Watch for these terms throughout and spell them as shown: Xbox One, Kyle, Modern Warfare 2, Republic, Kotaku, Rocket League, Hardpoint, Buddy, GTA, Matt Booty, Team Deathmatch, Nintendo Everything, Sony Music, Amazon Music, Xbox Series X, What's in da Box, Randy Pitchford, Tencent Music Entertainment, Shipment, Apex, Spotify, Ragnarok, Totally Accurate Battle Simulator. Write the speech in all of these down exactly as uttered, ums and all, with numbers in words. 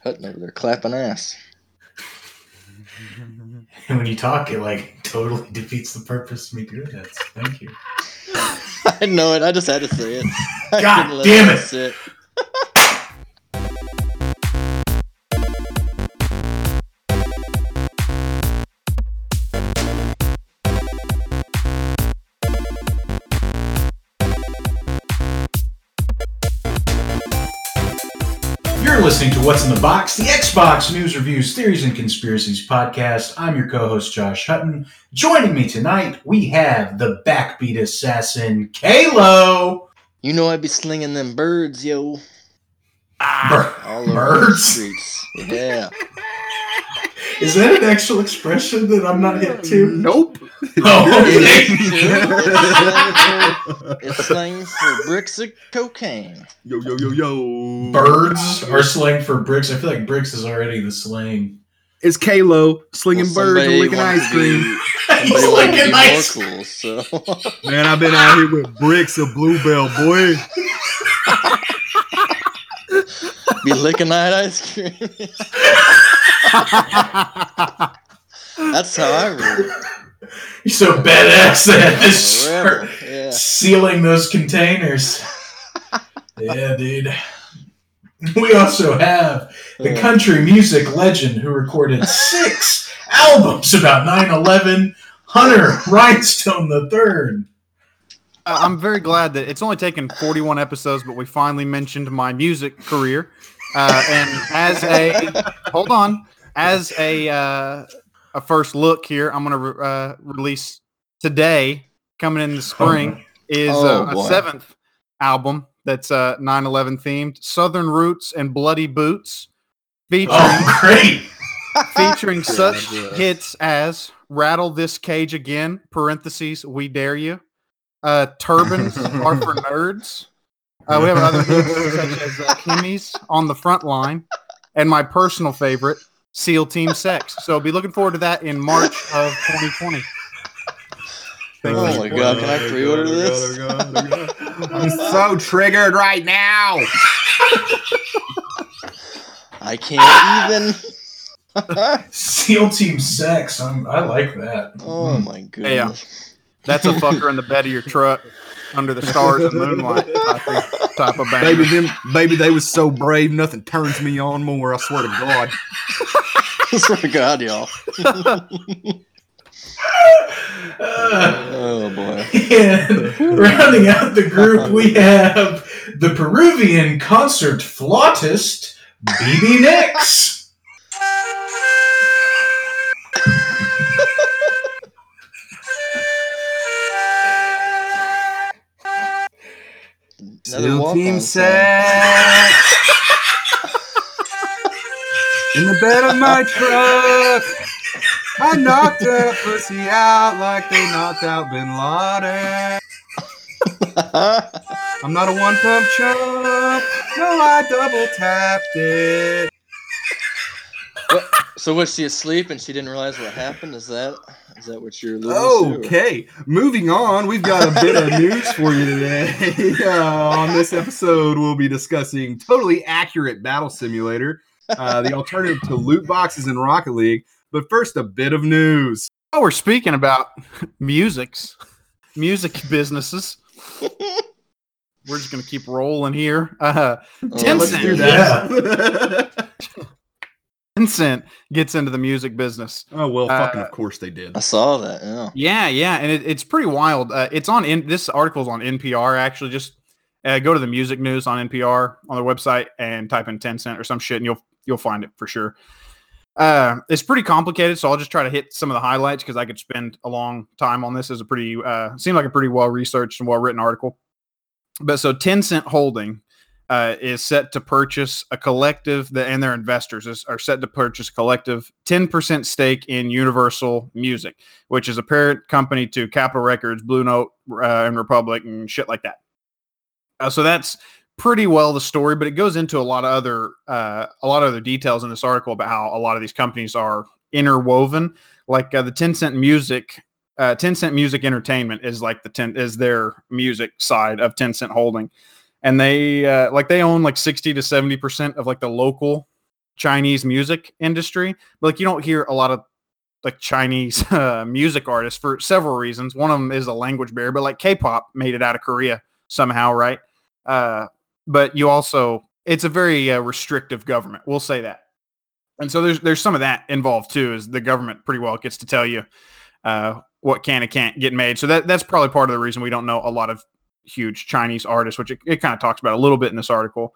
Hutton over there clapping ass. And when you talk, it like totally defeats the purpose of me doing this. Thank you. I know it. I just had to say it. I God damn it! Sit. Listening to What's in the Box, the Xbox News, Reviews, Theories, and Conspiracies podcast. I'm your co-host, Josh Hutton. Joining me tonight, we have the backbeat assassin, Kaylo. You know I be slinging them birds, yo. Ah, All birds? Over the streets. Yeah. Is that an actual expression that I'm not hip to? Nope. Oh, okay. It's slang for bricks of cocaine. Yo, yo, yo, yo. Birds are slang for bricks. I feel like bricks is already the slang. It's Kaylo slinging well, birds and licking ice cream. He's licking ice cream. So. Man, I've been out here with bricks of Bluebell, boy. Be licking that ice cream. That's how I read it. You're so badass at this shirt. Yeah. Sealing those containers. Yeah, dude. We also have the country music legend who recorded six albums about nine eleven, Hunter Wrightstone the third. I'm very glad that it's only taken forty-one episodes, but we finally mentioned my music career. Uh, and as a hold on, as a uh, a first look here, I'm gonna re- uh, release today, coming in the spring, is oh, uh, a seventh album that's uh, nine eleven themed, Southern Roots and Bloody Boots, featuring oh, great. featuring such yeah, hits as "Rattle This Cage Again" (parentheses We Dare You). Uh, turbans are for nerds. Uh, we have other movies such as uh, Kimmy's On the Front Line, and my personal favorite, SEAL Team Sex. So be looking forward to that in March of twenty twenty. Thank oh my God! Can I pre-order go, this? Go, go, go, go. I'm so triggered right now. I can't even. SEAL Team Sex. I'm, I like that. Oh my goodness. Hey, yeah. That's a fucker in the bed of your truck under the stars and moonlight type of baby. Them, baby, they was so brave. Nothing turns me on more. I swear to God. I swear to God, y'all. uh, oh, boy. And rounding out the group, we have the Peruvian concert flautist, B B Nix. Another team sex in the bed of my truck. I knocked that pussy out like they knocked out Bin Laden. I'm not a one pump chump. No, I double tapped it. What? So was she asleep and she didn't realize what happened? Is that is that what you're alluding to? Okay, moving on. We've got a bit of news for you today. Uh, on this episode, we'll be discussing Totally Accurate Battle Simulator, uh, the alternative to loot boxes in Rocket League. But first, a bit of news. Oh, we're speaking about musics, music businesses. We're just gonna keep rolling here. Uh, oh, Tencent. Tencent gets into the music business. Oh, well, fucking uh, of course they did. I saw that, yeah. Yeah, yeah, and it, it's pretty wild. Uh, it's on, in, this article's on N P R, actually. Just uh, go to the music news on N P R, on their website, and type in Tencent or some shit, and you'll you'll find it for sure. Uh, it's pretty complicated, so I'll just try to hit some of the highlights, because I could spend a long time on this. It's a pretty, uh, seemed like a pretty well-researched and well-written article. But so Tencent Holdings, Uh, is set to purchase a collective, that, and their investors is, are set to purchase a collective ten percent stake in Universal Music, which is a parent company to Capitol Records, Blue Note, uh, and Republic, and shit like that. Uh, so that's pretty well the story, but it goes into a lot of other uh, a lot of other details in this article about how a lot of these companies are interwoven. Like uh, the Tencent Music, uh, Tencent Music Entertainment is like the ten, is their music side of Tencent Holding. And they uh, like they own like sixty to seventy percent of like the local Chinese music industry. But like, you don't hear a lot of like Chinese uh, music artists for several reasons. One of them is a language barrier, but like K-pop made it out of Korea somehow, right? Uh, but you also, it's a very uh, restrictive government. We'll say that. And so there's there's some of that involved too, is the government pretty well gets to tell you uh, what can and can't get made. So that that's probably part of the reason we don't know a lot of huge Chinese artists, which it, it kind of talks about a little bit in this article.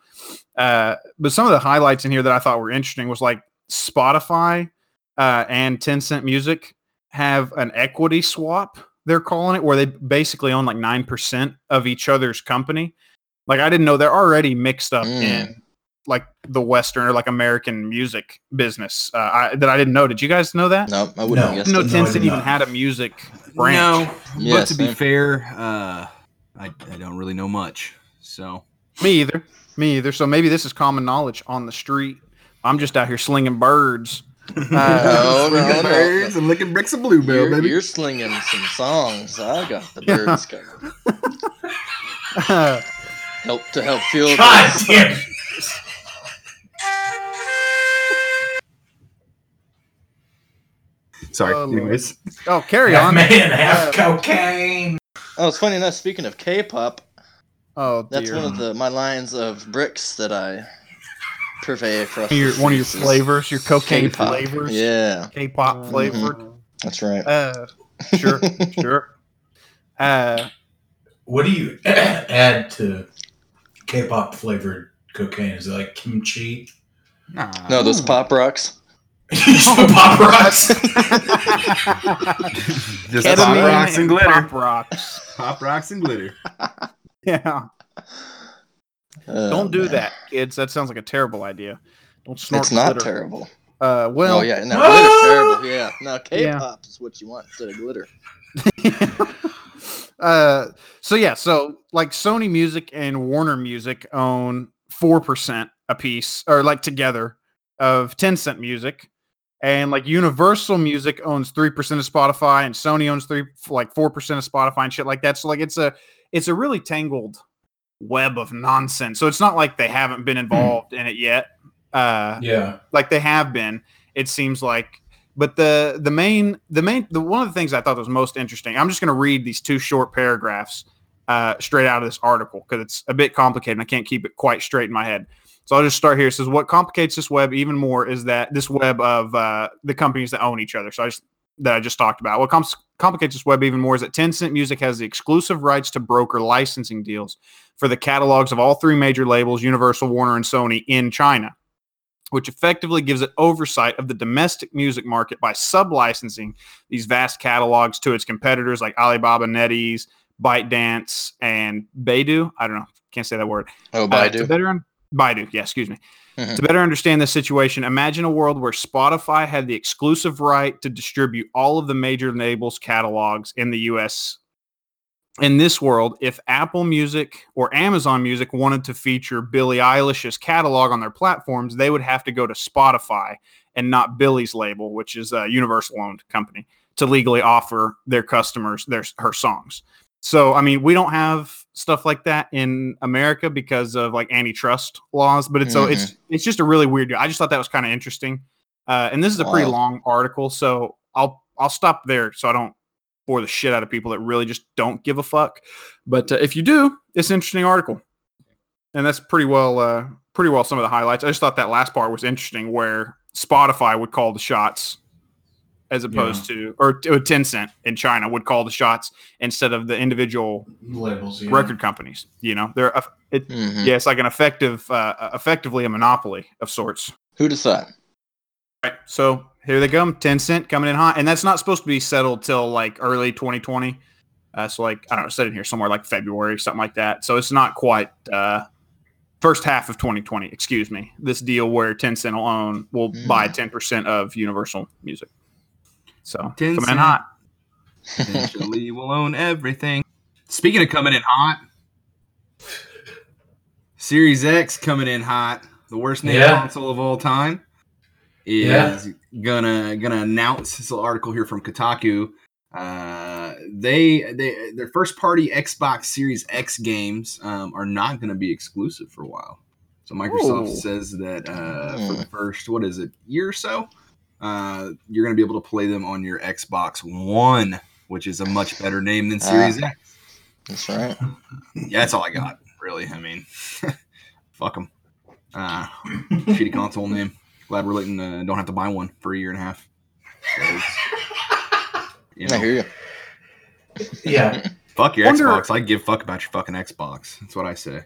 Uh, but some of the highlights in here that I thought were interesting was like Spotify uh, and Tencent Music have an equity swap, they're calling it, where they basically own like nine percent of each other's company. Like, I didn't know they're already mixed up mm. in like the Western or like American music business uh, I, that I didn't know. Did you guys know that? No, I wouldn't. No, have no, no Tencent even not. had a music branch. No, yes, but to be man. fair, uh, I, I don't really know much. So me either, me either. So maybe this is common knowledge on the street. I'm just out here slinging birds, uh, oh, slinging no, birds no. and licking bricks of bluebell. You're, baby, you're slinging some songs. I got the yeah. birds covered. uh, help to help feel. God damn it. Sorry. Oh, anyways. Oh, carry that on. Man, have uh, cocaine. Oh, it's funny enough. Speaking of K-pop, oh, that's dear. one of the my lines of bricks that I purvey across. Your, one of your flavors, your cocaine K-pop. flavors. Yeah, K-pop mm-hmm. flavored. That's right. Uh, sure, sure. Uh, what do you add to K-pop flavored cocaine? Is it like kimchi? Nah. No, those pop rocks. Oh, pop rocks. Just Ketamine pop rocks and glitter. Pop rocks. Pop rocks and glitter. Yeah. Oh, Don't do man. that, kids. That sounds like a terrible idea. Don't snort. It's glitter. Not terrible. Uh, well. Oh yeah, no, oh! Glitter's terrible. Yeah. No, K-pop yeah. is what you want instead of glitter. uh. So yeah. So like Sony Music and Warner Music own four percent a piece, or like together, of Tencent Music. And like Universal Music owns three percent of Spotify, and Sony owns three, like four percent of Spotify and shit like that. So like it's a it's a really tangled web of nonsense. So it's not like they haven't been involved mm. in it yet. Uh, yeah. Like they have been, it seems like. But the the main the main the one of the things I thought was most interesting. I'm just going to read these two short paragraphs uh, straight out of this article because it's a bit complicated and I can't keep it quite straight in my head. So I'll just start here. It says, what complicates this web even more is that this web of uh, the companies that own each other. So I just, that I just talked about. What com- complicates this web even more is that Tencent Music has the exclusive rights to broker licensing deals for the catalogs of all three major labels, Universal, Warner, and Sony in China, which effectively gives it oversight of the domestic music market by sublicensing these vast catalogs to its competitors like Alibaba, NetEase, ByteDance, and Baidu. I don't know. Can't say that word. Oh, Baidu. Uh, Baidu, yeah, excuse me. Mm-hmm. To better understand this situation, imagine a world where Spotify had the exclusive right to distribute all of the major labels' catalogs in the U S. In this world, if Apple Music or Amazon Music wanted to feature Billie Eilish's catalog on their platforms, they would have to go to Spotify and not Billie's label, which is a Universal-owned company, to legally offer their customers their her songs. So, I mean, we don't have stuff like that in America because of like antitrust laws, but it's mm-hmm. so it's it's just a really weird deal. I just thought that was kind of interesting. Uh, and this is a pretty wow. long article, so I'll I'll stop there so I don't bore the shit out of people that really just don't give a fuck. But uh, if you do, it's an interesting article. And that's pretty well uh, pretty well some of the highlights. I just thought that last part was interesting where Spotify would call the shots. As opposed yeah. to, or Tencent in China would call the shots instead of the individual labels, yeah. record companies. You know, they're it, mm-hmm. yeah, it's like an effective, uh, effectively a monopoly of sorts. Who decide? Right. So here they come, Tencent coming in hot, and that's not supposed to be settled till like early twenty twenty. Uh, so like I don't know, set in here somewhere like February, something like that. So it's not quite uh, first half of twenty twenty. Excuse me. This deal where Tencent will own will mm. buy ten percent of Universal Music. So, Tencent coming in hot. Eventually, we'll own everything. Speaking of coming in hot, Series X coming in hot. The worst named yeah. console of all time is yeah. gonna gonna announce this little article here from Kotaku. Uh, they they their first party Xbox Series X games um, are not gonna be exclusive for a while. So Microsoft Ooh. says that uh, mm. for the first, what is it, year or so, uh, you're going to be able to play them on your Xbox One, which is a much better name than Series uh, X. That's right. Yeah, that's all I got, really. I mean, fuck them. Uh, shitty console name. Glad we're letting, uh, don't have to buy one for a year and a half. You know. I hear you. Yeah. Fuck your Wonder- Xbox. I give fuck about your fucking Xbox. That's what I say.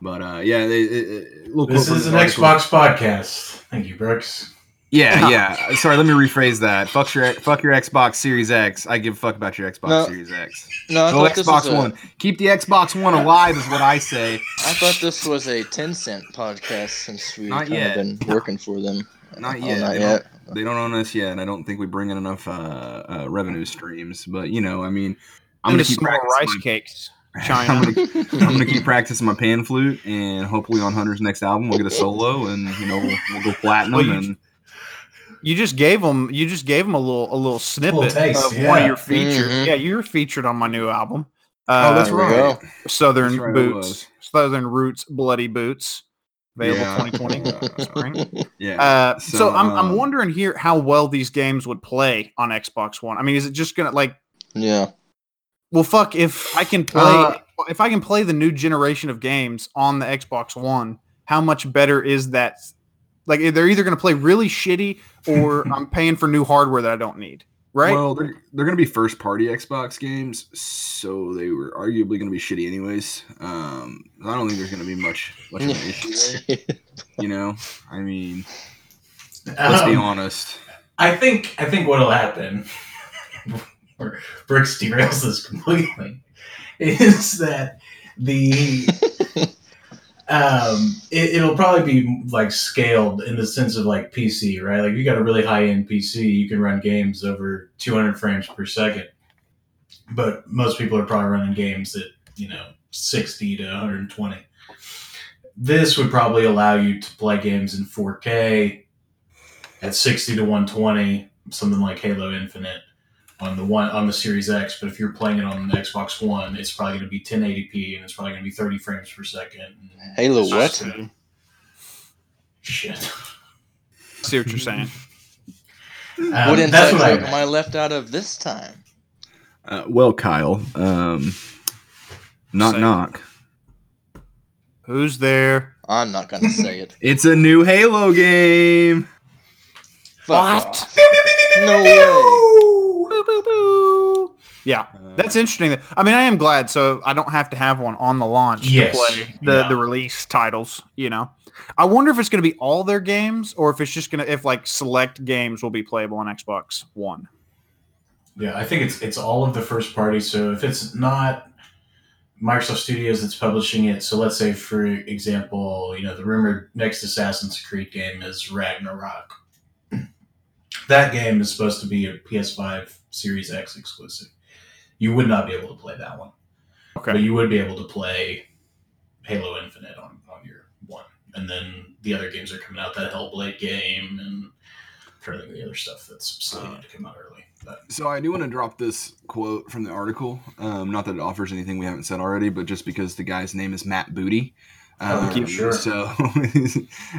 But, uh, yeah, they, it, it, look, this is an Xbox podcast. Thank you, Brooks. Yeah, yeah. Sorry, let me rephrase that. Fuck your fuck your Xbox Series X. I give a fuck about your Xbox no, Series X. No, I thought Xbox this was One. A... Keep the Xbox One alive is what I say. I thought this was a Tencent podcast since we've kind yet. of been working for them. Not yet. Oh, not they, yet. Don't, they don't own us yet, and I don't think we bring in enough uh, uh, revenue streams. But, you know, I mean, I'm going to keep practicing rice my... cakes. China. I'm gonna, I'm gonna keep practicing my pan flute, and hopefully on Hunter's next album we'll get a solo, and you know we'll, we'll go platinum. Well, you, and you just gave them, you just gave them a little, a little snippet a little taste, of yeah. one of your features. Mm-hmm. Yeah, you were featured on my new album. Uh, oh, that's right. Southern that's right, Boots, Southern Roots, Bloody Boots, available yeah. twenty twenty spring. Yeah. Uh, so so um, I'm, I'm wondering here how well these games would play on Xbox One. I mean, is it just gonna like? Yeah. Well, fuck, if I can play uh, if I can play the new generation of games on the Xbox One, how much better is that? Like, they're either going to play really shitty or I'm paying for new hardware that I don't need, right? Well, they're, they're going to be first-party Xbox games, so they were arguably going to be shitty anyways. Um, I don't think there's going to be much, much of an issue there. You know? I mean, let's um, be honest. I think I think what will happen... Or Brooks derails this completely. Is that the um, it, it'll probably be like scaled in the sense of like P C, right? Like, you got a really high end P C, you can run games over two hundred frames per second. But most people are probably running games at, you know, sixty to one twenty. This would probably allow you to play games in four K at sixty to one twenty, something like Halo Infinite. On the one on the Series X, but if you're playing it on the Xbox One, it's probably going to be ten eighty p and it's probably going to be thirty frames per second. Halo what? Gonna... Shit. See what you're saying. um, what that's what I am I left out of this time? Uh, well, Kyle, um, knock, say knock. It. Who's there? I'm not going to say it. It's a new Halo game. Fuck what? No way. Yeah, that's interesting. I mean, I am glad, so I don't have to have one on the launch yes. to play the, yeah. the release titles, you know. I wonder if it's going to be all their games, or if it's just going to, if like select games will be playable on Xbox One. Yeah, I think it's it's all of the first party, so if it's not Microsoft Studios that's publishing it, so let's say, for example, you know, the rumored next Assassin's Creed game is Ragnarok. That game is supposed to be a P S five Series X exclusive. You would not be able to play that one. Okay. But you would be able to play Halo Infinite on, on your one. And then the other games are coming out, that Hellblade game, and apparently the other stuff that's slated uh, to come out early. But. So I do want to drop this quote from the article. Um, not that it offers anything we haven't said already, but just because the guy's name is Matt Booty. Um, oh, sure. So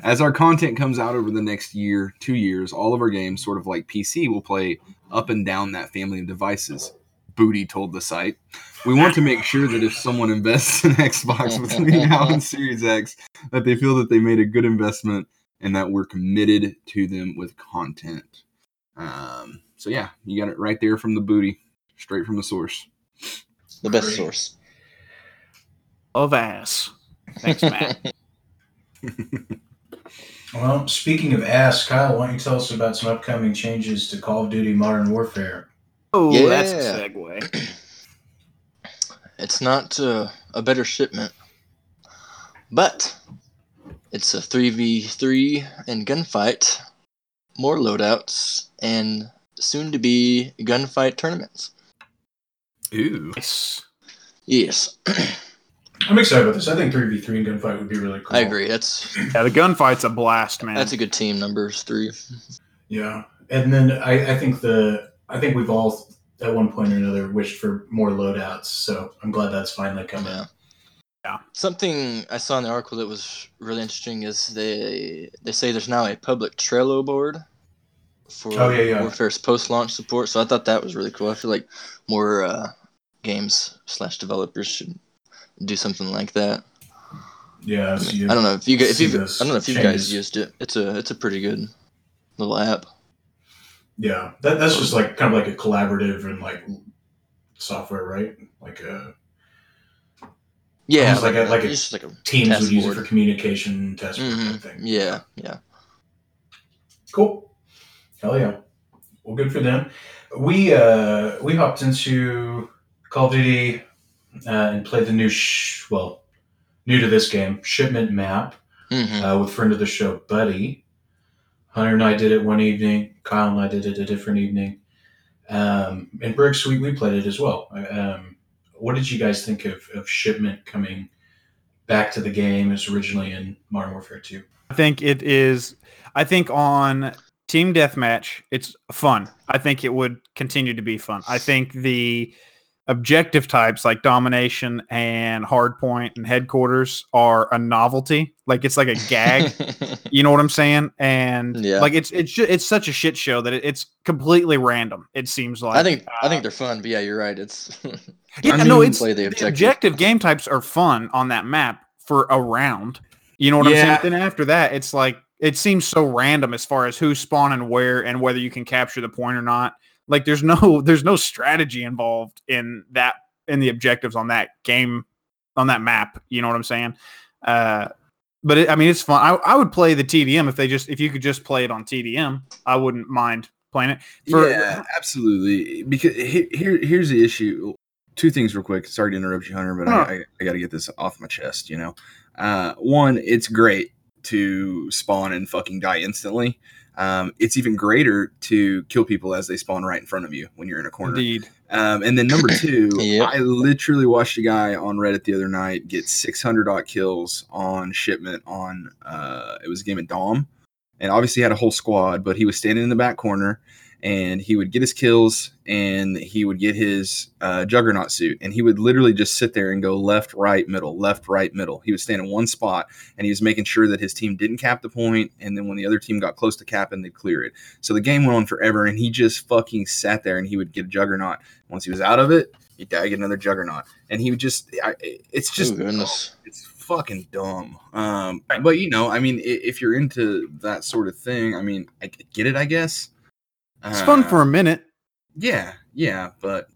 as our content comes out over the next year, two years, all of our games, sort of like P C, will play up and down that family of devices. Booty told the site, "We want to make sure that if someone invests in Xbox between now and Series X, that they feel that they made a good investment and that we're committed to them with content." Um, so yeah, you got it right there from the Booty, straight from the source. The best Great. source. Of ass. Thanks, Matt. Well, speaking of ass, Kyle, why don't you tell us about some upcoming changes to Call of Duty Modern Warfare? Oh, yeah. That's a segue. It's not uh, a better shipment, but it's a three v three and gunfight, more loadouts, and soon-to-be gunfight tournaments. Ooh. Yes. Yes. I'm excited about this. I think three v three and gunfight would be really cool. I agree. That's yeah, the gunfight's a blast, man. That's a good team, numbers three. Yeah, and then I, I think the I think we've all at one point or another wished for more loadouts. So I'm glad that's finally coming. Yeah. Yeah. Something I saw in the article that was really interesting is they they say there's now a public Trello board for oh, yeah, yeah. Warfare's post-launch support. So I thought that was really cool. I feel like more uh, games slash developers should do something like that. Yeah, I, mean, I don't know if you guys, if you I don't know if you guys used it. It's a it's a pretty good little app. Yeah, that that's just like kind of like a collaborative and like software, right? Like a yeah, like, like a, like a just like a teams would use board. It for communication, test board mm-hmm. thing. Yeah, yeah. Cool. Hell yeah. Well, good for them. We uh we hopped into Call of Duty uh, and played the new sh- well. New to this game, Shipment Map, mm-hmm. uh, with friend of the show, Buddy. Hunter and I did it one evening. Kyle and I did it a different evening. Um, and Brooks, we, we played it as well. Um, what did you guys think of, of Shipment coming back to the game as originally in Modern Warfare two? I think it is, I think on Team Deathmatch, it's fun. I think it would continue to be fun. I think the objective types like Domination and Hardpoint and Headquarters are a novelty. Like it's like a gag. You know what I'm saying? And yeah. like it's it's just, it's such a shit show that it, it's completely random. It seems like I think uh, I think they're fun. But yeah, you're right. It's yeah, no, it's play the, objective. the objective game types are fun on that map for a round. You know what yeah. I'm saying? Then after that, it's like it seems so random as far as who's spawning where and whether you can capture the point or not. Like there's no there's no strategy involved in that in the objectives on that game on that map. You know what I'm saying? Uh, but it, I mean it's fun. I, I would play the T D M if they just if you could just play it on T D M. I wouldn't mind playing it. For, yeah, absolutely. Because he, here here's the issue. Two things real quick. Sorry to interrupt you, Hunter, but huh. I, I, I got to get this off my chest. You know, uh, one, it's great to spawn and fucking die instantly. Um, it's even greater to kill people as they spawn right in front of you when you're in a corner. Indeed. Um, and then number two, yep. I literally watched a guy on Reddit the other night get six hundred odd kills on Shipment on, uh, it was a game at Dom, and obviously had a whole squad, but he was standing in the back corner and he would get his kills and he would get his, uh, juggernaut suit. And he would literally just sit there and go left, right, middle, left, right, middle. He would stand in one spot and he was making sure that his team didn't cap the point. And then when the other team got close to capping, they'd clear it. So the game went on forever and he just fucking sat there and he would get a juggernaut. Once he was out of it, he'd die, get another juggernaut. And he would just, I, it's just, oh, it's fucking dumb. Um, but you know, I mean, if you're into that sort of thing, I mean, I get it, I guess. It's fun for a minute. Yeah, yeah, but...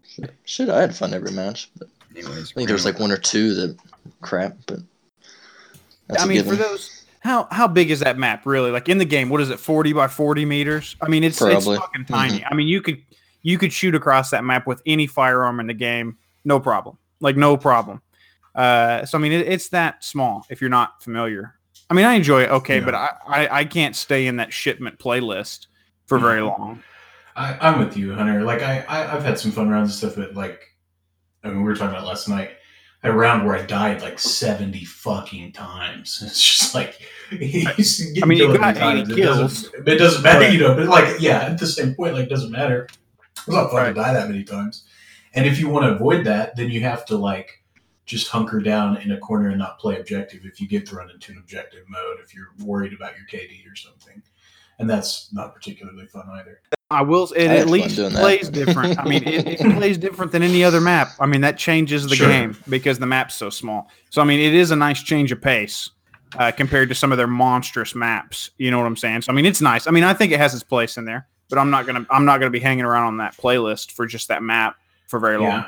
Shit, I had fun every match. But anyways, I think there was like one or two that crap, but... That's I mean, for those... How how big is that map, really? Like, in the game, what is it, forty by forty meters? I mean, it's, it's fucking tiny. Mm-hmm. I mean, you could you could shoot across that map with any firearm in the game, no problem. Like, no problem. Uh, so, I mean, it, it's that small, if you're not familiar. I mean, I enjoy it, okay, yeah. but I, I, I can't stay in that Shipment playlist for very mm-hmm. long. I, I'm with you, Hunter. Like I, I, I've had some fun rounds and stuff, but like, I mean, we were talking about last night a round where I died like seventy fucking times. It's just like, he's I mean, you got eighty kills. It doesn't, it doesn't matter, right. you know. But like, yeah, at the same point, like, it doesn't matter. I'm not fucking right. die that many times. And if you want to avoid that, then you have to like just hunker down in a corner and not play objective. If you get thrown into an objective mode, if you're worried about your K D or something, and that's not particularly fun either. I will. It I at least plays different. I mean, it, it plays different than any other map. I mean, that changes the sure. game because the map's so small. So, I mean, it is a nice change of pace uh, compared to some of their monstrous maps. You know what I'm saying? So, I mean, it's nice. I mean, I think it has its place in there, but I'm not gonna. I'm not gonna be hanging around on that playlist for just that map for very yeah. long.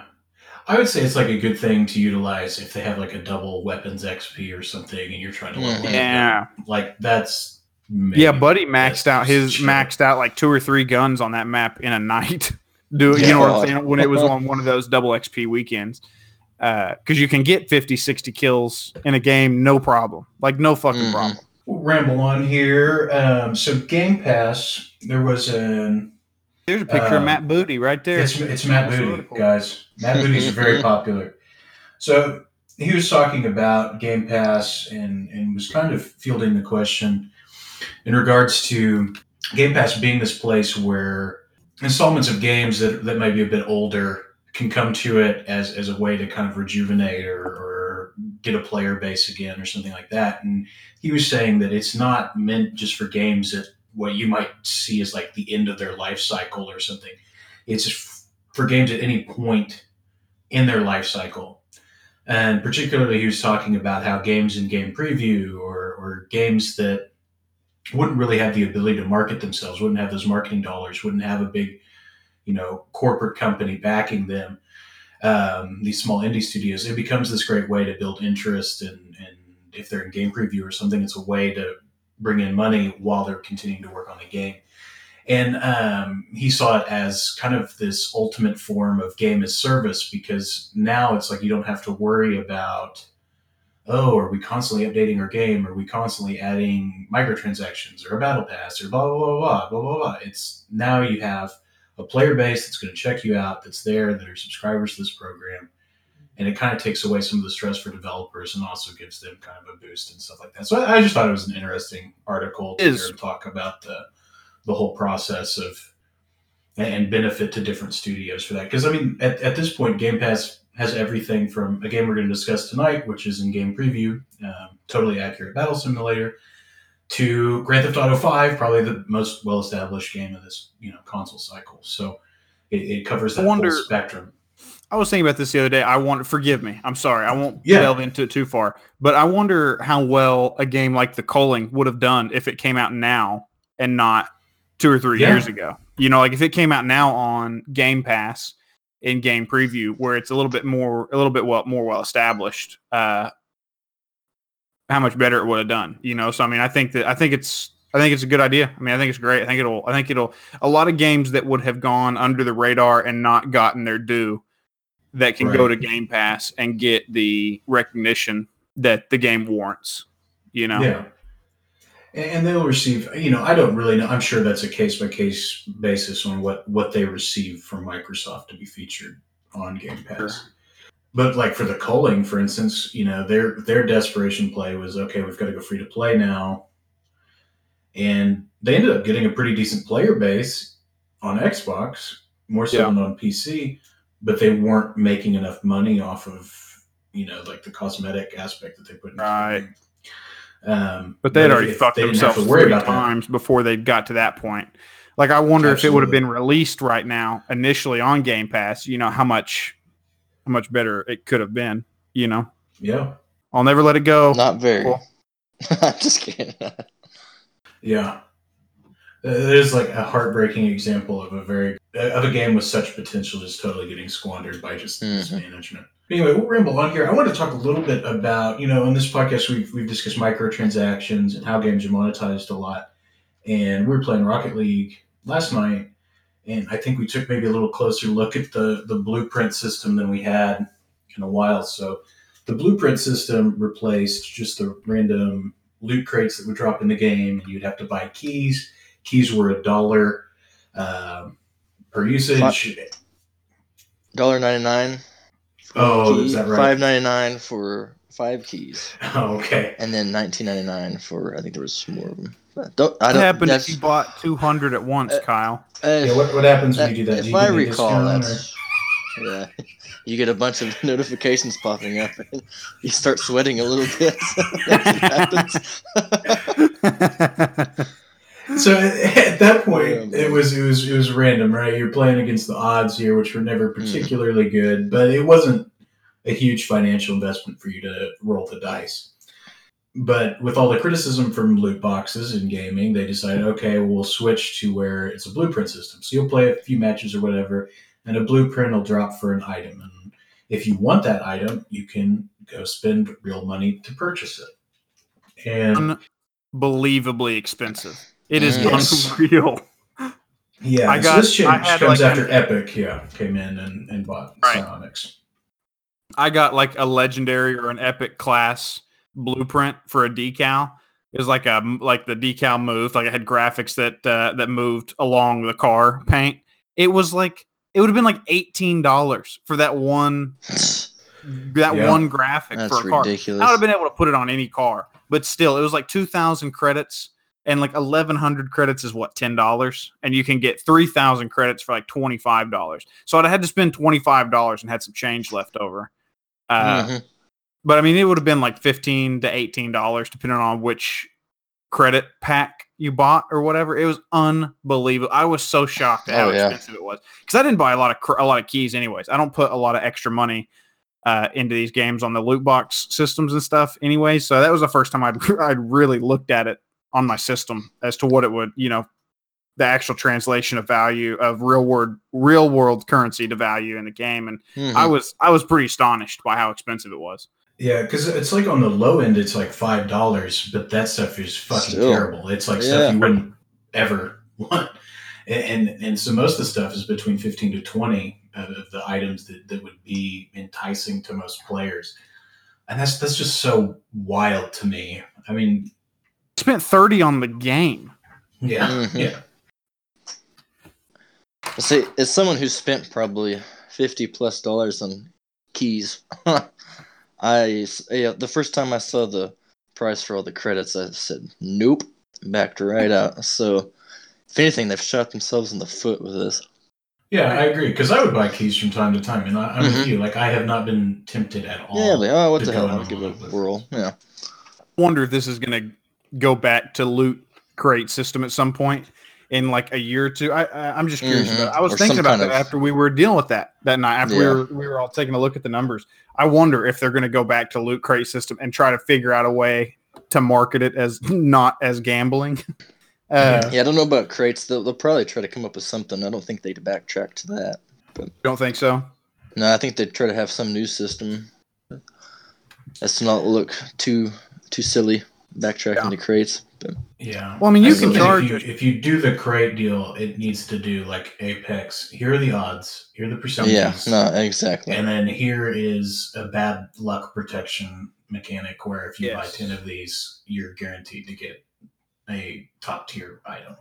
I would say it's like a good thing to utilize if they have like a double weapons X P or something, and you're trying to level yeah, up. like that's. Maybe. Yeah, Buddy maxed That's out his shit. maxed out like two or three guns on that map in a night. Do you yeah. know what I'm saying? When it was on one of those double X P weekends, because uh, you can get fifty, sixty kills in a game, no problem, like no fucking mm. problem. We'll ramble on here. Um, so Game Pass, there was an there's a picture um, of Matt Booty right there. It's, it's Matt Booty, guys. Matt Booty's very popular. So he was talking about Game Pass and and was kind of fielding the question. In regards to Game Pass being this place where installments of games that, that might be a bit older can come to it as, as a way to kind of rejuvenate or, or get a player base again or something like that. And he was saying that it's not meant just for games that what you might see as like the end of their life cycle or something. It's for games at any point in their life cycle. And particularly he was talking about how games in game preview or, or games that wouldn't really have the ability to market themselves, wouldn't have those marketing dollars, wouldn't have a big, you know, corporate company backing them. Um, these small indie studios, it becomes this great way to build interest. And, and if they're in game preview or something, it's a way to bring in money while they're continuing to work on the game. And um, he saw it as kind of this ultimate form of game as service, because now it's like you don't have to worry about, oh, are we constantly updating our game? Are we constantly adding microtransactions or a battle pass or blah, blah, blah, blah, blah, blah, blah. It's now you have a player base that's going to check you out, that's there, that are subscribers to this program. And it kind of takes away some of the stress for developers and also gives them kind of a boost and stuff like that. So I just thought it was an interesting article to hear talk about the the whole process of and benefit to different studios for that. Because, I mean, at, at this point, Game Pass has everything from a game we're going to discuss tonight, which is in game preview, um, Totally Accurate Battle Simulator, to Grand Theft Auto five, probably the most well-established game of this, you know, console cycle. So it, it covers that wonder, whole spectrum. I was thinking about this the other day. I want, forgive me. I'm sorry. I won't yeah. delve into it too far. But I wonder how well a game like The Culling would have done if it came out now and not two or three yeah. years ago. You know, like if it came out now on Game Pass in game preview, where it's a little bit more, a little bit well, more well-established, uh, how much better it would have done, you know? So, I mean, I think that, I think it's, I think it's a good idea. I mean, I think it's great. I think it'll, I think it'll, a lot of games that would have gone under the radar and not gotten their due that can right. go to Game Pass and get the recognition that the game warrants, you know? Yeah. And they'll receive, you know, I don't really know. I'm sure that's a case by case basis on what, what they receive from Microsoft to be featured on Game Pass. Sure. But like for The Culling, for instance, you know, their their desperation play was, okay, we've got to go free to play now. And they ended up getting a pretty decent player base on Xbox, more so yeah. than on P C, but they weren't making enough money off of, you know, like the cosmetic aspect that they put in. Right. Um, but they'd but already if, fucked if they themselves three times that. Before they got to that point. Like, I wonder Absolutely. if it would have been released right now initially on Game Pass, you know, how much... how much better it could have been, you know? Yeah. I'll never let it go. Not very. Cool. I'm just kidding. Yeah. There's like a heartbreaking example of a very, of a game with such potential just totally getting squandered by just mm-hmm. mismanagement. Anyway, we'll ramble on here. I want to talk a little bit about, you know, in this podcast, we've, we've discussed microtransactions and how games are monetized a lot. And we were playing Rocket League last night. And I think we took maybe a little closer look at the, the blueprint system than we had in a while. So the blueprint system replaced just the random loot crates that would drop in the game, and you'd have to buy keys. Keys were a dollar um, per usage. one dollar ninety-nine Oh, key, is that right? five dollars and ninety-nine cents for five keys. Oh, okay. And then nineteen dollars and ninety-nine cents for, I think there was more of them. Don't, I what don't, happened if you bought two hundred at once, uh, Kyle? Uh, yeah, what, what happens that, when you do that? If do I recall, that's, yeah, you get a bunch of notifications popping up, and you start sweating a little bit. That's what happens. So at that point, it was it was it was random, right? You're playing against the odds here, which were never particularly mm. good, but it wasn't a huge financial investment for you to roll the dice. But with all the criticism from loot boxes in gaming, they decided, okay, we'll switch to where it's a blueprint system. So you'll play a few matches or whatever, and a blueprint will drop for an item. And if you want that item, you can go spend real money to purchase it. And unbelievably expensive. It is yes. unreal. Yeah, I so got, this change comes like after an, Epic yeah, came in and, and bought right. Psyonix. I got like a legendary or an epic class blueprint for a decal. It was like a like the decal moved, like it had graphics that uh, that moved along the car paint. It was like it would have been like eighteen dollars for that one that yeah. one graphic That's for a car. Ridiculous. I would have been able to put it on any car, but still, it was like two thousand credits, and like eleven hundred credits is what ten dollars, and you can get three thousand credits for like twenty five dollars. So I had to spend twenty five dollars and had some change left over. Uh, mm-hmm. But I mean, it would have been like fifteen to eighteen dollars, depending on which credit pack you bought or whatever. It was unbelievable. I was so shocked at oh, how yeah. expensive it was, because I didn't buy a lot of a lot of keys anyways. I don't put a lot of extra money uh, into these games on the loot box systems and stuff anyway. So that was the first time I'd I'd really looked at it on my system as to what it would, you know, the actual translation of value of real world real world currency to value in the game. And mm-hmm. I was I was pretty astonished by how expensive it was. Yeah, because it's like on the low end, it's like five dollars, but that stuff is fucking Still. terrible. It's like yeah. stuff you wouldn't ever want. And, and and so most of the stuff is between fifteen to twenty of the items that, that would be enticing to most players. And that's that's just so wild to me. I mean... I spent thirty on the game. Yeah, mm-hmm. yeah. See, as someone who spent probably fifty plus dollars on keys... I yeah, the first time I saw the price for all the credits, I said nope, backed right out. So if anything, they've shot themselves in the foot with this. Yeah, I agree, because I would buy keys from time to time, and I, I'm mm-hmm. with you. Like I have not been tempted at all. Yeah, like, oh, what the hell? I'll give it a whirl. Yeah. Wonder if this is gonna go back to loot crate system at some point in like a year or two. I, I I'm just curious mm-hmm. about it. I was or thinking about that of... after we were dealing with that that night. After yeah. we were we were all taking a look at the numbers. I wonder if they're going to go back to loot crate system and try to figure out a way to market it as not as gambling. Uh, yeah, I don't know about crates. They'll, they'll probably try to come up with something. I don't think they'd backtrack to that. But you don't think so? No, I think they'd try to have some new system that's to not look too too silly backtracking yeah. to crates. But. Yeah. Well, I mean, you I can charge if you, if you do the crate deal. It needs to do like Apex. Here are the odds. Here are the percentages. Yeah. No, exactly. And then here is a bad luck protection mechanic where if you yes. buy ten of these, you're guaranteed to get a top tier item.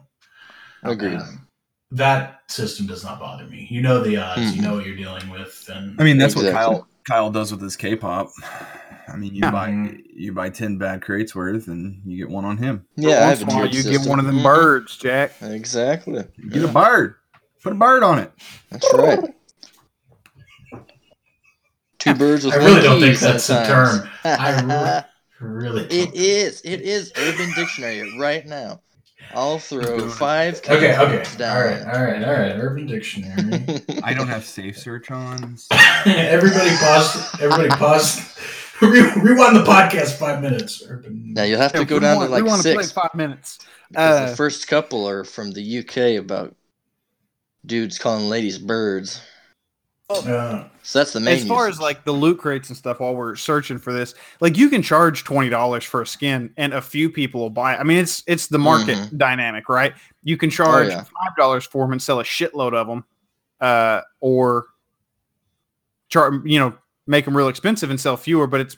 Agreed. Um, that system does not bother me. You know the odds. Mm-hmm. You know what you're dealing with. And I mean, that's exactly. what Kyle Kyle does with his K-pop. I mean, you yeah. buy you buy ten bad crates worth, and you get one on him. Yeah, I have a you system. Get one of them birds, Jack. Exactly. You get yeah. a bird. Put a bird on it. That's right. Two birds with I one I really don't think that's sometimes. The term. I really. really it is. It is Urban Dictionary right now. I'll throw five. Okay. Okay. Down. All right. All right. All right. Urban Dictionary. I don't have safe search on. So. Everybody pause. Everybody pause. Rewind the podcast five minutes. Urban. Now you'll have to yeah, go down want, to like we want six. To play five minutes. Uh, the first couple are from the U K about dudes calling ladies birds. Uh, so that's the main. As far usage. As like the loot crates and stuff, while we're searching for this, like you can charge twenty dollars for a skin, and a few people will buy it. I mean, it's it's the market mm-hmm. dynamic, right? You can charge oh, yeah. five dollars for them and sell a shitload of them, uh, or char- you know. make them real expensive and sell fewer, but it's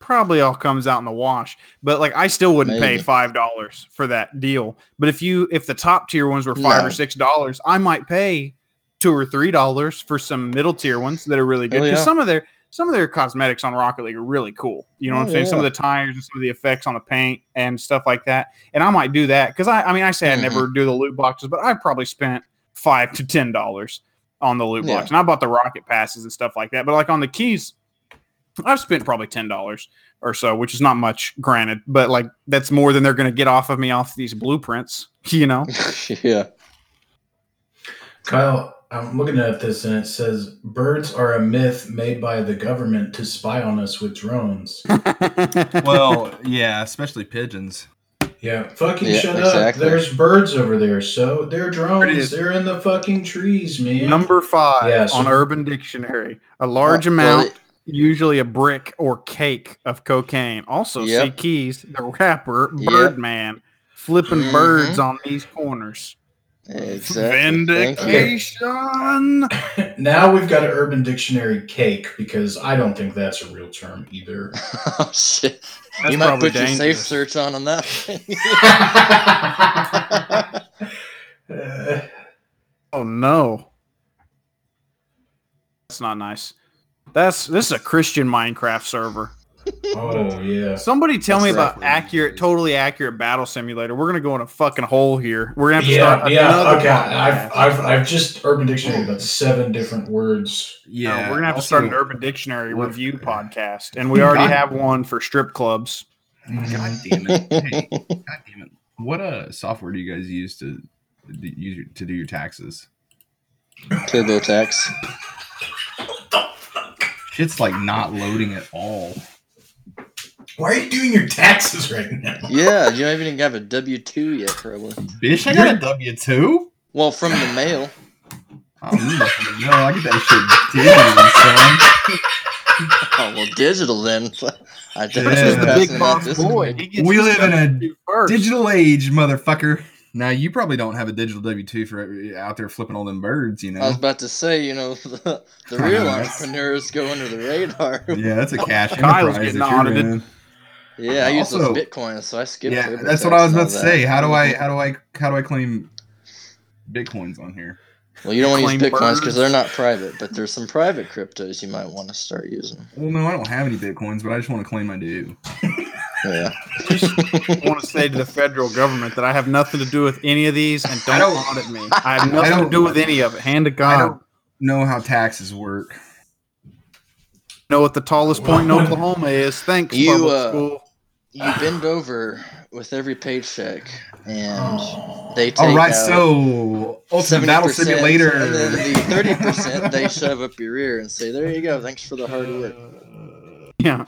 probably all comes out in the wash. But like, I still wouldn't Maybe. pay five dollars for that deal. But if you, if the top tier ones were five no. or six dollars, I might pay two or three dollars for some middle tier ones that are really good. Oh, yeah. Cause some of their, some of their cosmetics on Rocket League are really cool. You know what oh, I'm saying? Yeah. Some of the tires and some of the effects on the paint and stuff like that. And I might do that. Cause I, I mean, I say mm-hmm. I never do the loot boxes, but I probably spent five to ten dollars on the loot box. Yeah. And I bought the rocket passes and stuff like that. But like on the keys, I've spent probably ten dollars or so, which is not much, granted. But like that's more than they're going to get off of me off these blueprints, you know? yeah. Kyle, I'm looking at this and it says, birds are a myth made by the government to spy on us with drones. Well, yeah, especially pigeons. Yeah, fucking yeah, shut exactly. up. There's birds over there, so they're drones. They're in the fucking trees, man. Number five yeah, so on Urban Dictionary. A large well, amount, well, it, usually a brick or cake of cocaine. Also, yep. see Keys, the rapper, Birdman, yep. flipping mm-hmm. birds on these corners. Exactly. Vindication. Okay. Now we've got an Urban Dictionary cake because I don't think that's a real term either. Oh shit! That's you might put dangerous. Your safe search on on that. uh, oh no, that's not nice. That's this is a Christian Minecraft server. Oh yeah. Somebody tell That's me about right. accurate, totally accurate battle simulator. We're gonna go in a fucking hole here. We're gonna have to yeah, start. Yeah. Okay. I've, I've I've just Urban Dictionary about seven different words. Yeah. No, we're gonna have also, to start an Urban Dictionary review podcast, and we already God. have one for strip clubs. God damn it! Hey, God damn it! What uh software do you guys use to use to do your taxes? TurboTax. It's like not loading at all. Why are you doing your taxes right now? Yeah, you don't even have a W two yet, probably. Bitch, I got a W two? Well, from the mail. I don't fucking know. I get that shit digital, son. Oh, well, digital then. I just yeah. the big boss boy. We live in a first. digital age, motherfucker. Now, you probably don't have a digital W two for out there flipping all them birds, you know? I was about to say, you know, the, the real entrepreneurs go under the radar. Yeah, that's a cash enterprise. Kyle's getting audited. In. Yeah, I also, use those bitcoins, so I skipped yeah, it. That's what I was about to that. say. How do I how do I, how do I claim bitcoins on here? Well, you don't want to use bitcoins because they're not private, but there's some private cryptos you might want to start using. Well, no, I don't have any bitcoins, but I just want to claim I do. Yeah. I just want to say to the federal government that I have nothing to do with any of these, and don't, don't audit me. I have nothing I to do with any of it. Hand to God. I don't know how taxes work. Know what the tallest point in Oklahoma is? Thanks, you, public uh, school. You bend over with every paycheck, and oh. they take. All right, out so Ultimate Battle Simulator, and then the thirty percent they shove up your ear and say, "There you go. Thanks for the hard work." Yeah.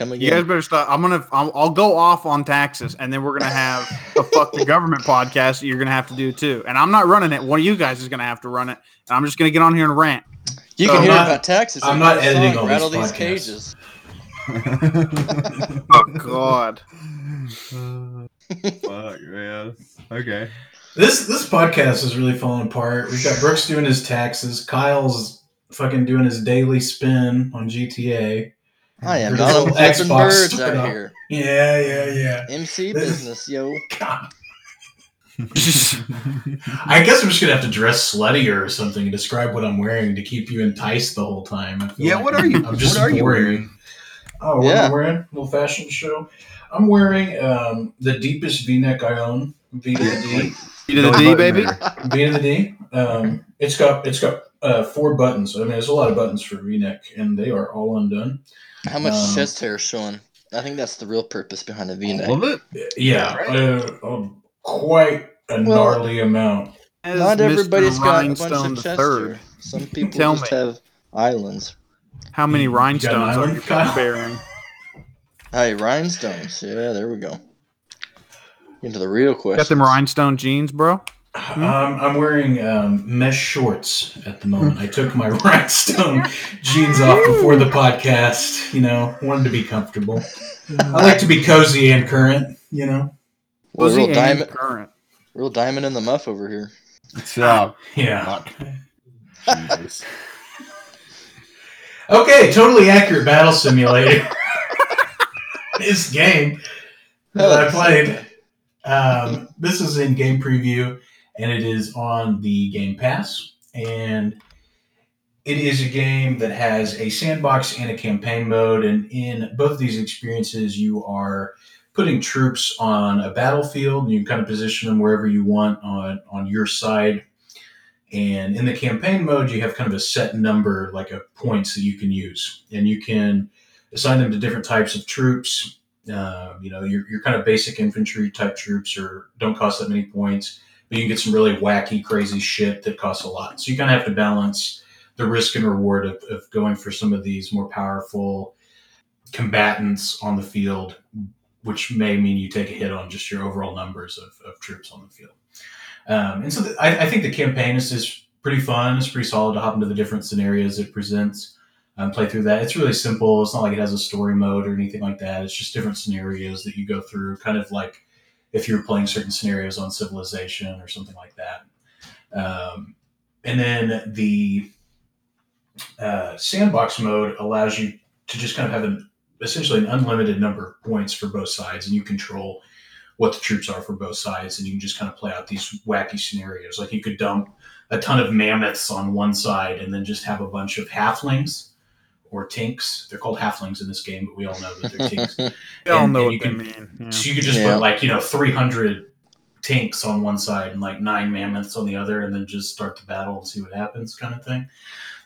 You guys better stop. I'm gonna. I'll, I'll go off on taxes, and then we're gonna have the fuck the government podcast that you're gonna have to do too. And I'm not running it. One of you guys is gonna have to run it, and I'm just gonna get on here and rant. You so can hear not, about taxes. I'm not editing all rattle these, these cages. Oh God. Fuck man. Okay. This this podcast is really falling apart. We've got Brooks doing his taxes. Kyle's fucking doing his daily spin on G T A. I am not a flipping birds out up. here. Yeah, yeah, yeah. M C this business, yo. God. I guess I'm just gonna have to dress sluttier or something and describe what I'm wearing to keep you enticed the whole time. I feel yeah, like what are you? I'm just what are you wearing? Oh, what yeah. am I wearing? A little fashion show. I'm wearing um, the deepest V-neck I own. V to the D. V to the D, baby. V to the D. Um, it's got it's got uh, four buttons. I mean, there's a lot of buttons for V-neck, and they are all undone. How much um, chest hair is showing? I think that's the real purpose behind a V-neck. A little bit. Yeah, uh, uh, quite a well, gnarly amount. Not everybody's got a bunch of chest hair. Some people just me. have islands. How many rhinestones are you bearing? Hey, rhinestones. Yeah, there we go. Into the real question. Got them rhinestone jeans, bro? Um, I'm wearing um, mesh shorts at the moment. I took my rhinestone jeans off before the podcast. You know, wanted to be comfortable. I like to be cozy and current. You know, well, real diamond, current, real diamond in the muff over here. So uh, yeah. Okay, totally accurate battle simulator. This game that I played. Um, this is in game preview. And it is on the Game Pass, and it is a game that has a sandbox and a campaign mode, and in both of these experiences, you are putting troops on a battlefield, and you kind of position them wherever you want on, on your side, and in the campaign mode, you have kind of a set number, like a points that you can use, and you can assign them to different types of troops, uh, you know, your, your kind of basic infantry type troops or don't cost that many points. But you can get some really wacky, crazy shit that costs a lot. So you kind of have to balance the risk and reward of, of going for some of these more powerful combatants on the field, which may mean you take a hit on just your overall numbers of, of troops on the field. Um, and so the, I, I think the campaign is, is pretty fun. It's pretty solid to hop into the different scenarios it presents and play through that. It's really simple. It's not like it has a story mode or anything like that. It's just different scenarios that you go through, kind of like if you're playing certain scenarios on Civilization or something like that. Um, and then the uh, sandbox mode allows you to just kind of have an essentially an unlimited number of points for both sides, and you control what the troops are for both sides, and you can just kind of play out these wacky scenarios. Like you could dump a ton of mammoths on one side and then just have a bunch of halflings or tinks. They're called halflings in this game, but we all know that they're tinks. We all know what they mean. Yeah. So you could just yeah. put like, you know, three hundred tinks on one side and like nine mammoths on the other, and then just start the battle and see what happens, kind of thing.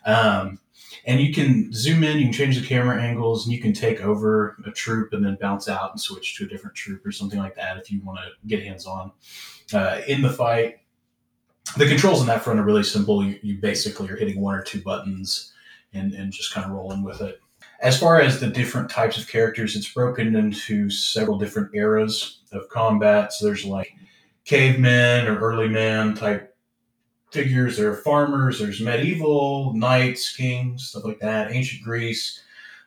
Um, and you can zoom in, you can change the camera angles, and you can take over a troop and then bounce out and switch to a different troop or something like that if you want to get hands on uh, in the fight. The controls in that front are really simple. You, you basically are hitting one or two buttons and, and just kind of rolling with it. As far as the different types of characters, it's broken into several different eras of combat. So there's like cavemen or early man type figures. There are farmers. There's medieval, knights, kings, stuff like that. Ancient Greece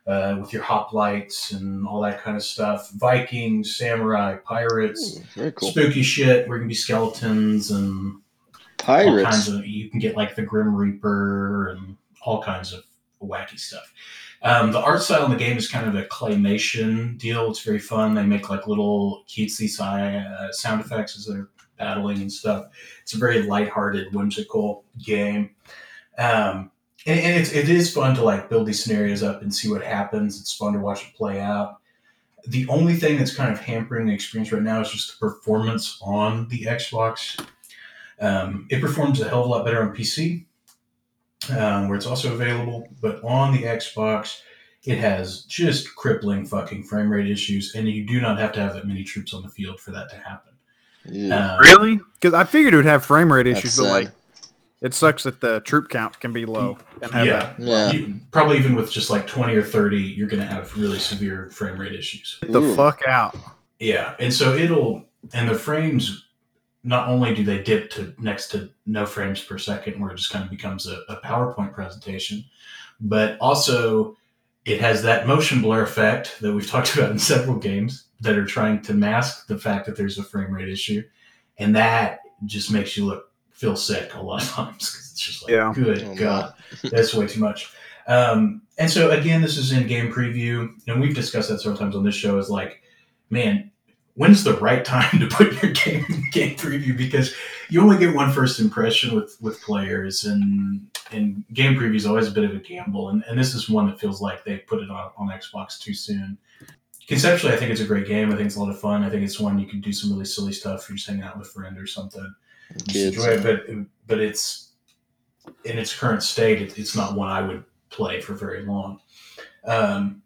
uh, with your hoplites and all that kind of stuff. Vikings, samurai, pirates. Ooh, very cool. Spooky shit where you can be skeletons and... Pirates. All kinds of, you can get like the Grim Reaper and all kinds of wacky stuff. Um, the art style in the game is kind of a claymation deal. It's very fun. They make like little cutesy uh, sound effects as they're battling and stuff. It's a very lighthearted, whimsical game. Um, and and it's, it is fun to like build these scenarios up and see what happens. It's fun to watch it play out. The only thing that's kind of hampering the experience right now is just the performance on the Xbox. Um, it performs a hell of a lot better on P C, um, where it's also available, but on the Xbox, it has just crippling fucking frame rate issues, and you do not have to have that many troops on the field for that to happen. Yeah. Um, really? Because I figured it would have frame rate issues, but like, it sucks that the troop count can be low. And have yeah. That. yeah. You, probably even with just like twenty or thirty, you're going to have really severe frame rate issues. Get the Ooh. fuck out. Yeah, and so it'll, and the frames... Not only do they dip to next to no frames per second, where it just kind of becomes a, a PowerPoint presentation, but also it has that motion blur effect that we've talked about in several games that are trying to mask the fact that there's a frame rate issue. And that just makes you look, feel sick a lot of times, because it's just like, yeah. good oh, God, that's way too much. Um, and so again, this is in game preview, and we've discussed that several times on this show, is like, man, when's the right time to put your game game preview? Because you only get one first impression with, with players, and and game preview is always a bit of a gamble. And, and this is one that feels like they put it on, on Xbox too soon. Conceptually, I think it's a great game. I think it's a lot of fun. I think it's one you can do some really silly stuff. You're just hanging out with a friend or something. Just enjoy it. But but it's in its current state, it, it's not one I would play for very long. Um,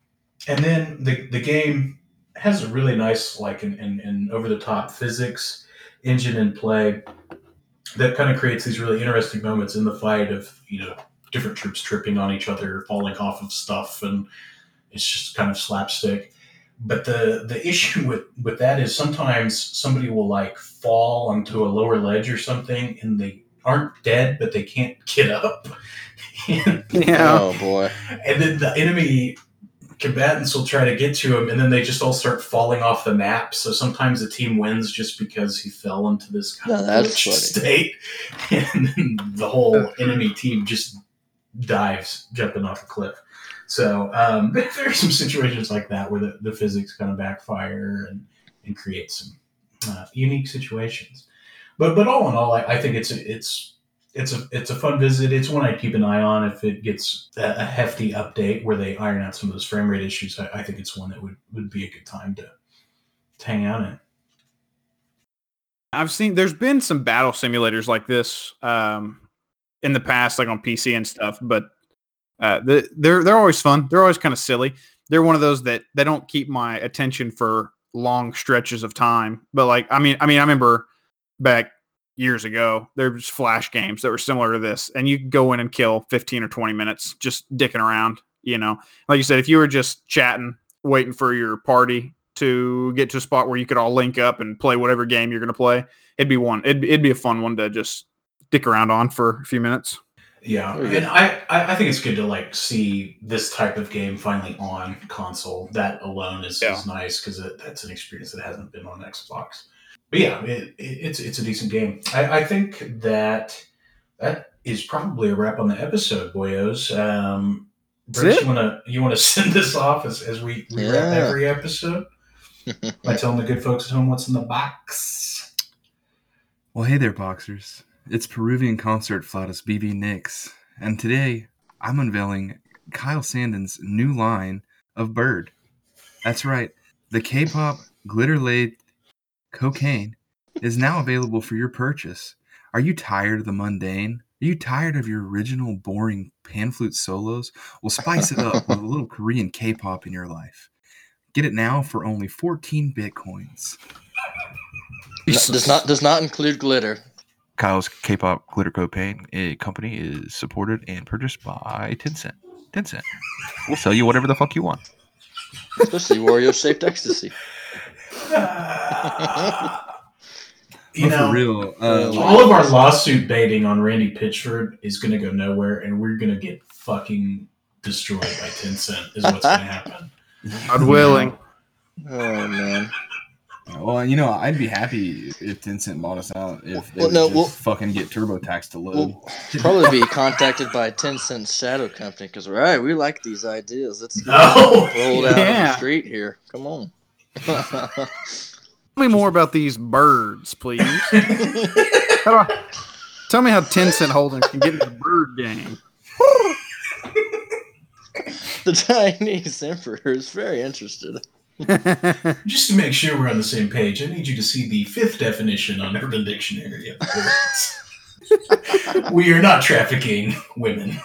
and then the the game. Has a really nice, like, an, an, an over-the-top physics engine in play that kind of creates these really interesting moments in the fight of, you know, different troops tripping on each other, falling off of stuff, and it's just kind of slapstick. But the the issue with, with that is sometimes somebody will, like, fall onto a lower ledge or something, and they aren't dead, but they can't get up. and, yeah. Oh, boy. And then the enemy... combatants will try to get to him, and then they just all start falling off the map. So sometimes the team wins just because he fell into this kind no, of state, and then the whole enemy team just dives, jumping off a cliff. So um, there are some situations like that where the, the physics kind of backfire and, and create some uh, unique situations. But but all in all, I, I think it's a, it's. It's a it's a fun visit. It's one I keep an eye on. If it gets a hefty update where they iron out some of those frame rate issues, I, I think it's one that would, would be a good time to, to hang out in. I've seen there's been some battle simulators like this um, in the past, like on P C and stuff. But uh, the, they're they're always fun. They're always kind of silly. They're one of those that they don't keep my attention for long stretches of time. But like I mean I mean I remember back. Years ago, there was flash games that were similar to this, and you could go in and kill fifteen or twenty minutes just dicking around. You know, like you said, if you were just chatting, waiting for your party to get to a spot where you could all link up and play whatever game you're going to play, it'd be one. It'd, it'd be a fun one to just dick around on for a few minutes. Yeah, and I, I think it's good to like see this type of game finally on console. That alone is, yeah. is nice because that's an experience that hasn't been on Xbox. But yeah, it, it's it's a decent game. I, I think that that is probably a wrap on the episode, boyos. Um, Brooks, you wanna you wanna send this off as, as we, we yeah. wrap every episode by telling the good folks at home what's in the box. Well, hey there, boxers! It's Peruvian concert flautist B B Nix, and today I'm unveiling Kyle Sandin's new line of Bird. That's right. The K-pop glitter-laid cocaine is now available for your purchase. Are you tired of the mundane? Are you tired of your original boring pan flute solos? Well, spice it up with a little Korean K-pop in your life. Get it now for only fourteen bitcoins. No, does not does not include glitter. Kyle's K-pop glitter cocaine a company is supported and purchased by Tencent. Tencent. We'll sell you whatever the fuck you want. Especially Wario shaped ecstasy. You know, for real, uh, all of our lawsuit baiting on Randy Pitchford is going to go nowhere, and we're going to get fucking destroyed by Tencent. Is what's going to happen. God willing. Oh man. Well, you know, I'd be happy if Tencent bought us out if they well, no, just we'll, fucking get TurboTax to load. We'll probably be contacted by Tencent's shadow company because, all right, we like these ideas. Let's no. roll out yeah. on the street here. Come on. Tell me more about these birds, please. how do I, tell me how Tencent Holdings can get into the bird game. The Chinese emperor is very interested. Just to make sure we're on the same page, I need you to see the fifth definition on Urban Dictionary of birds. We are not trafficking women.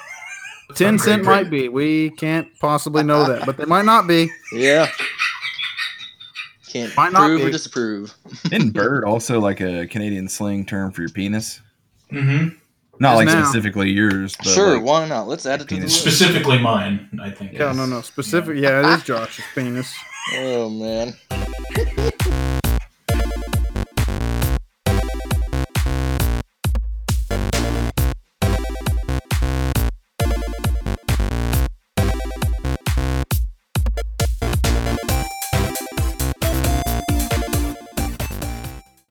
Tencent might be. We can't possibly know that, but they might not be. Yeah. Can't might prove or disapprove. Isn't bird also like a Canadian slang term for your penis? Mm-hmm. Not like now. Specifically yours. But sure, like, why not? Let's add it to penis. The list. Specifically mine, I think. Yeah, yes. no, no. Specific. Yeah, yeah it is Josh's penis. Oh, man.